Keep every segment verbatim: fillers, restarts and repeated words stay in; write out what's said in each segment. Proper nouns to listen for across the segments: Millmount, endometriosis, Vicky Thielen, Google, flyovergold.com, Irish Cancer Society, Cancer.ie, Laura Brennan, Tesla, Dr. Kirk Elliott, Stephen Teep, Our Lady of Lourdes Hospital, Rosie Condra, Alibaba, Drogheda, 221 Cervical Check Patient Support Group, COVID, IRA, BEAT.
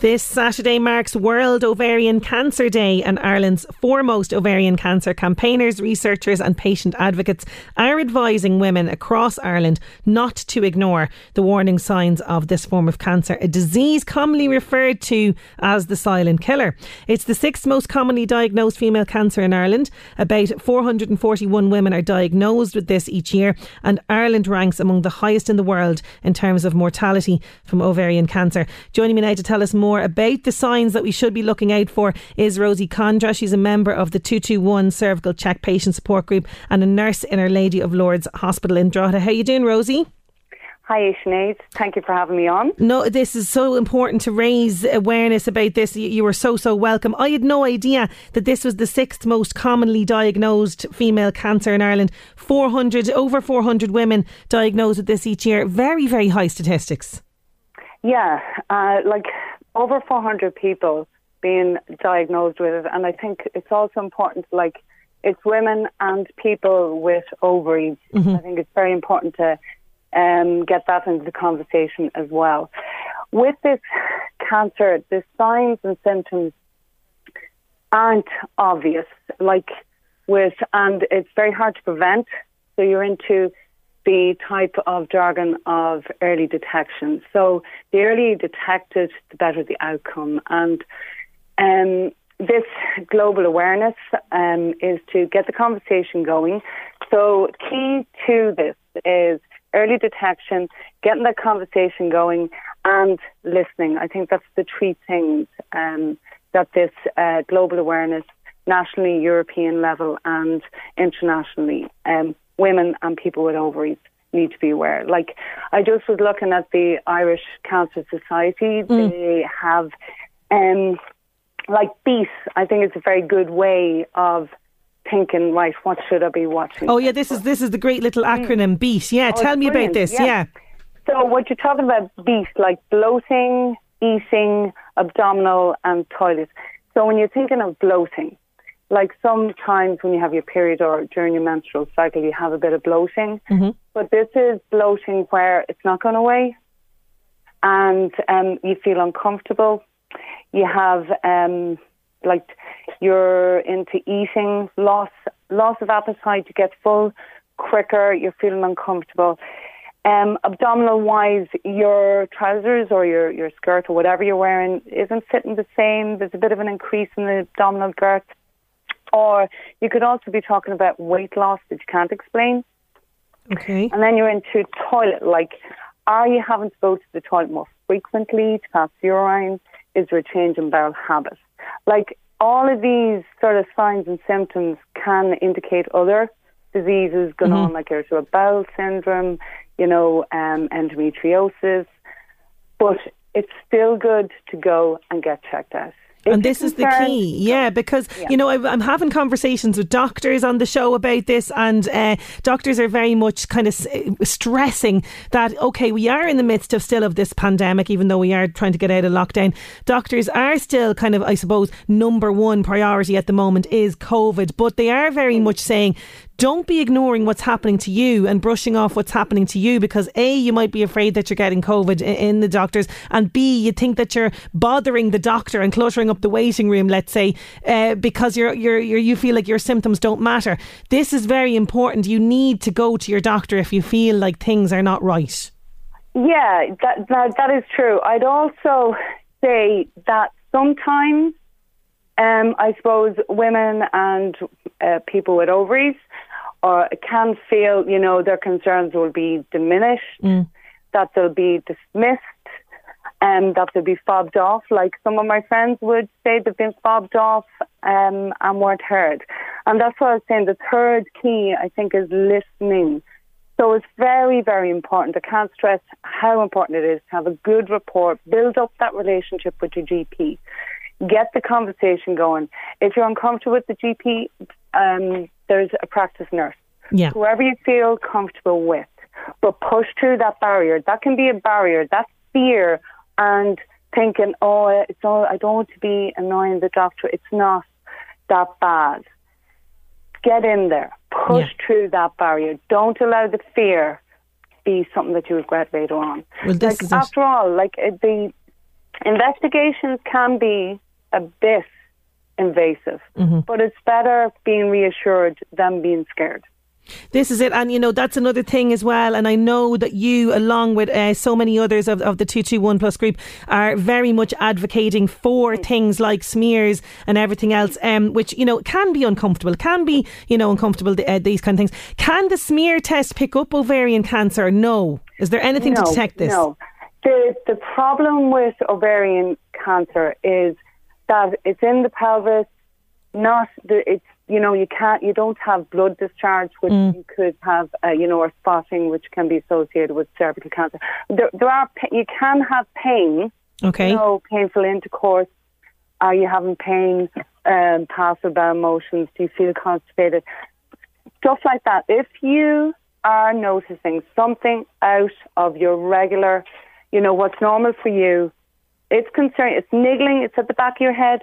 This Saturday marks World Ovarian Cancer Day, and Ireland's foremost ovarian cancer campaigners, researchers and patient advocates are advising women across Ireland not to ignore the warning signs of this form of cancer, a disease commonly referred to as the silent killer. It's the sixth most commonly diagnosed female cancer in Ireland. About four hundred forty-one women are diagnosed with this each year, and Ireland ranks among the highest in the world in terms of mortality from ovarian cancer. Joining me now to tell us more about the signs that we should be looking out for is Rosie Condra. She's a member of the two two one Cervical Check Patient Support Group and a nurse in Our Lady of Lourdes Hospital in Drogheda. How are you doing, Rosie? Hi, Sinead. Thank you for having me on. No, this is so important to raise awareness about this. You were so, so welcome. I had no idea that this was the sixth most commonly diagnosed female cancer in Ireland. four hundred, over four hundred women diagnosed with this each year. Very, very high statistics. Yeah, uh, like... over four hundred people being diagnosed with it. And I think it's also important, like, it's women and people with ovaries. Mm-hmm. I think it's very important to um, get that into the conversation as well. With this cancer, the signs and symptoms aren't obvious, like with, and it's very hard to prevent. So you're into the type of jargon of early detection. So the earlier you detect it, the better the outcome. And um, this global awareness um, is to get the conversation going. So key to this is early detection, getting that conversation going, and listening. I think that's the three things um, that this uh, global awareness, nationally, European level, and internationally, um, women and people with ovaries need to be aware. Like, I just was looking at the Irish Cancer Society. Mm. They have, um, like, BEAT. I think it's a very good way of thinking, right, what should I be watching? Oh, yeah, this is this is the great little acronym, mm. BEAT. Yeah, oh, tell me brilliant. about this. Yeah. yeah. So what you're talking about, BEAT, like bloating, eating, abdominal and toilet. So when you're thinking of bloating, like sometimes when you have your period or during your menstrual cycle, you have a bit of bloating. Mm-hmm. But this is bloating where it's not going away and um, you feel uncomfortable. You have, um, like, you're into eating, loss, loss of appetite, you get full quicker, you're feeling uncomfortable. Um, abdominal-wise, your trousers or your, your skirt or whatever you're wearing isn't fitting the same. There's a bit of an increase in the abdominal girth. Or you could also be talking about weight loss that you can't explain. Okay. And then you're into toilet. Like, are you having to go to the toilet more frequently to pass urine? Is there a change in bowel habit? Like, all of these sort of signs and symptoms can indicate other diseases going mm-hmm. on, like irritable bowel syndrome, you know, um, endometriosis. But it's still good to go and get checked out. If and this concerned, is the key, yeah, because, yeah. you know, I, I'm having conversations with doctors on the show about this, and uh, doctors are very much kind of s- stressing that, OK, we are in the midst of still of this pandemic, even though we are trying to get out of lockdown. Doctors are still kind of, I suppose, number one priority at the moment is COVID, but they are very much saying, don't be ignoring what's happening to you and brushing off what's happening to you, because A, you might be afraid that you're getting COVID in the doctors, and B, you think that you're bothering the doctor and cluttering up the waiting room, let's say, uh, because you're, you're, you're, you feel like your symptoms don't matter. This is very important. You need to go to your doctor if you feel like things are not right. Yeah, that, that that is true. I'd also say that sometimes, um, I suppose women and uh, people with ovaries or can feel, you know, their concerns will be diminished, mm. that they'll be dismissed, and um, that they'll be fobbed off. Like some of my friends would say they've been fobbed off um, and weren't heard. And that's what I was saying. The third key, I think, is listening. So it's very, very important. I can't stress how important it is to have a good rapport, build up that relationship with your G P, get the conversation going. If you're uncomfortable with the G P, um, there's a practice nurse. Yeah. Whoever you feel comfortable with, but push through that barrier. That can be a barrier. That's fear and thinking, oh, it's all, I don't want to be annoying the doctor. It's not that bad. Get in there. Push yeah. through that barrier. Don't allow the fear be something that you regret later on. Well, this like, after all, like the investigations can be a bit invasive, mm-hmm. but it's better being reassured than being scared. This is it. And, you know, that's another thing as well. And I know that you, along with uh, so many others of, of the two twenty-one Plus group, are very much advocating for things like smears and everything else, um, which, you know, can be uncomfortable, can be, you know, uncomfortable, uh, these kind of things. Can the smear test pick up ovarian cancer? No. Is there anything no, to detect this? No. The, the problem with ovarian cancer is that it's in the pelvis, not the, it's, you know, you can't, you don't have blood discharge, which mm. you could have, uh, you know, or spotting, which can be associated with cervical cancer. There, there are, you can have pain. Okay. You know, painful intercourse. Are you having pain? Um, passive bowel motions. Do you feel constipated? Stuff like that. If you are noticing something out of your regular, you know, what's normal for you, it's concerning. It's niggling. It's at the back of your head.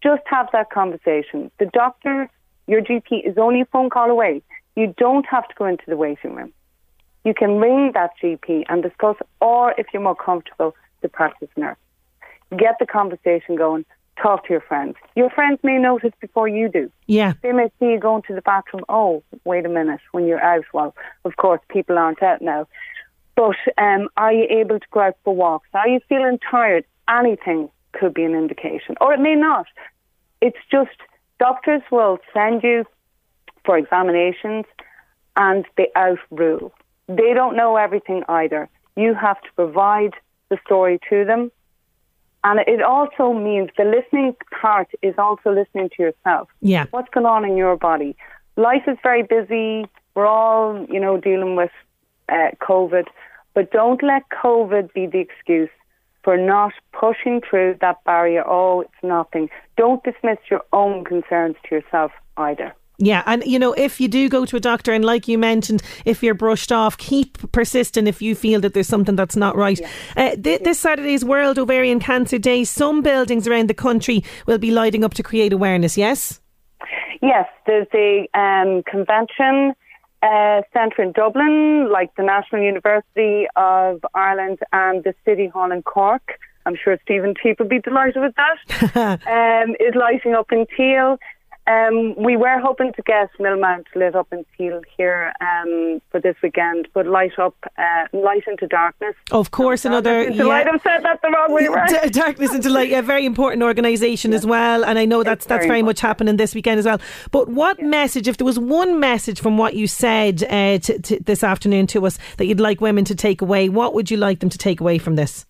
Just have that conversation. The doctor, your G P, is only a phone call away. You don't have to go into the waiting room. You can ring that G P and discuss, or if you're more comfortable, the practice nurse. Get the conversation going. Talk to your friends. Your friends may notice before you do. Yeah. They may see you going to the bathroom. Oh, wait a minute, when you're out. Well, of course, people aren't out now. But um, are you able to go out for walks? Are you feeling tired? Anything could be an indication. Or it may not. It's just doctors will send you for examinations and they outrule. They don't know everything either. You have to provide the story to them. And it also means the listening part is also listening to yourself. Yeah. What's going on in your body? Life is very busy. We're all, you know, dealing with uh, COVID. But don't let COVID be the excuse for not pushing through that barrier. Oh, it's nothing. Don't dismiss your own concerns to yourself either. Yeah, and you know, if you do go to a doctor, and like you mentioned, if you're brushed off, keep persistent if you feel that there's something that's not right. Yeah. Uh, th- this Saturday's World Ovarian Cancer Day, some buildings around the country will be lighting up to create awareness, yes? Yes, there's a um, convention Uh, centre in Dublin, like the National University of Ireland and the City Hall in Cork. I'm sure Stephen Teep would be delighted with that. um, is lighting up in Teal. Um, we were hoping to get Millmount lit up in Teal here um, for this weekend, but light up, uh, light into darkness. Of course, oh, another. Into yeah. light. I've said that the wrong way around. D- darkness into light, a very important organisation yeah. as well, and I know that's it's that's very, very much happening this weekend as well. But what yeah. message, if there was one message from what you said uh, t- t- this afternoon to us that you'd like women to take away, what would you like them to take away from this?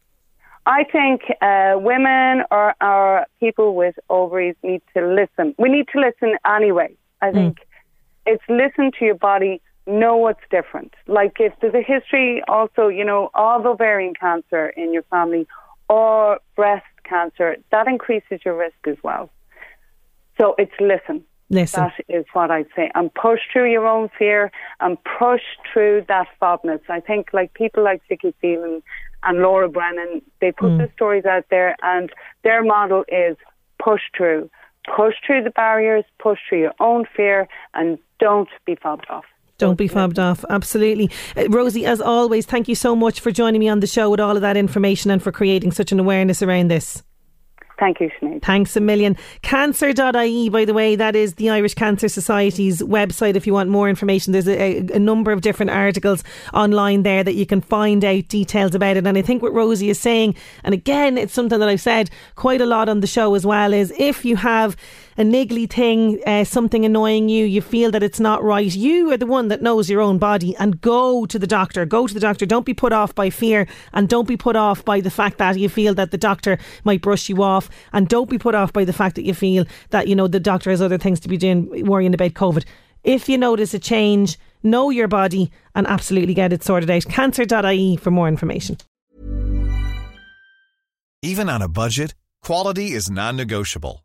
I think uh, women or, or people with ovaries need to listen. We need to listen anyway. I think mm. it's listen to your body, know what's different. Like if there's a history also, you know, of ovarian cancer in your family or breast cancer, that increases your risk as well. So it's listen. Listen. That is what I'd say. And push through your own fear and push through that fobness. I think like people like Vicky Thielen and Laura Brennan, they put mm. their stories out there and their model is push through. Push through the barriers, push through your own fear and don't be fobbed off. Don't be fobbed off. Absolutely. Uh, Rosie, as always, thank you so much for joining me on the show with all of that information and for creating such an awareness around this. Thank you, Sinead. Thanks a million. Cancer dot I E, by the way, that is the Irish Cancer Society's website if you want more information. There's a, a number of different articles online there that you can find out details about it. And I think what Rosie is saying, and again, it's something that I've said quite a lot on the show as well, is if you have a niggly thing, uh, something annoying you, you feel that it's not right, you are the one that knows your own body, and go to the doctor. Go to the doctor. Don't be put off by fear, and don't be put off by the fact that you feel that the doctor might brush you off, and don't be put off by the fact that you feel that, you know, the doctor has other things to be doing, worrying about COVID. If you notice a change, know your body and absolutely get it sorted out. Cancer dot I E for more information. Even on a budget, quality is non-negotiable.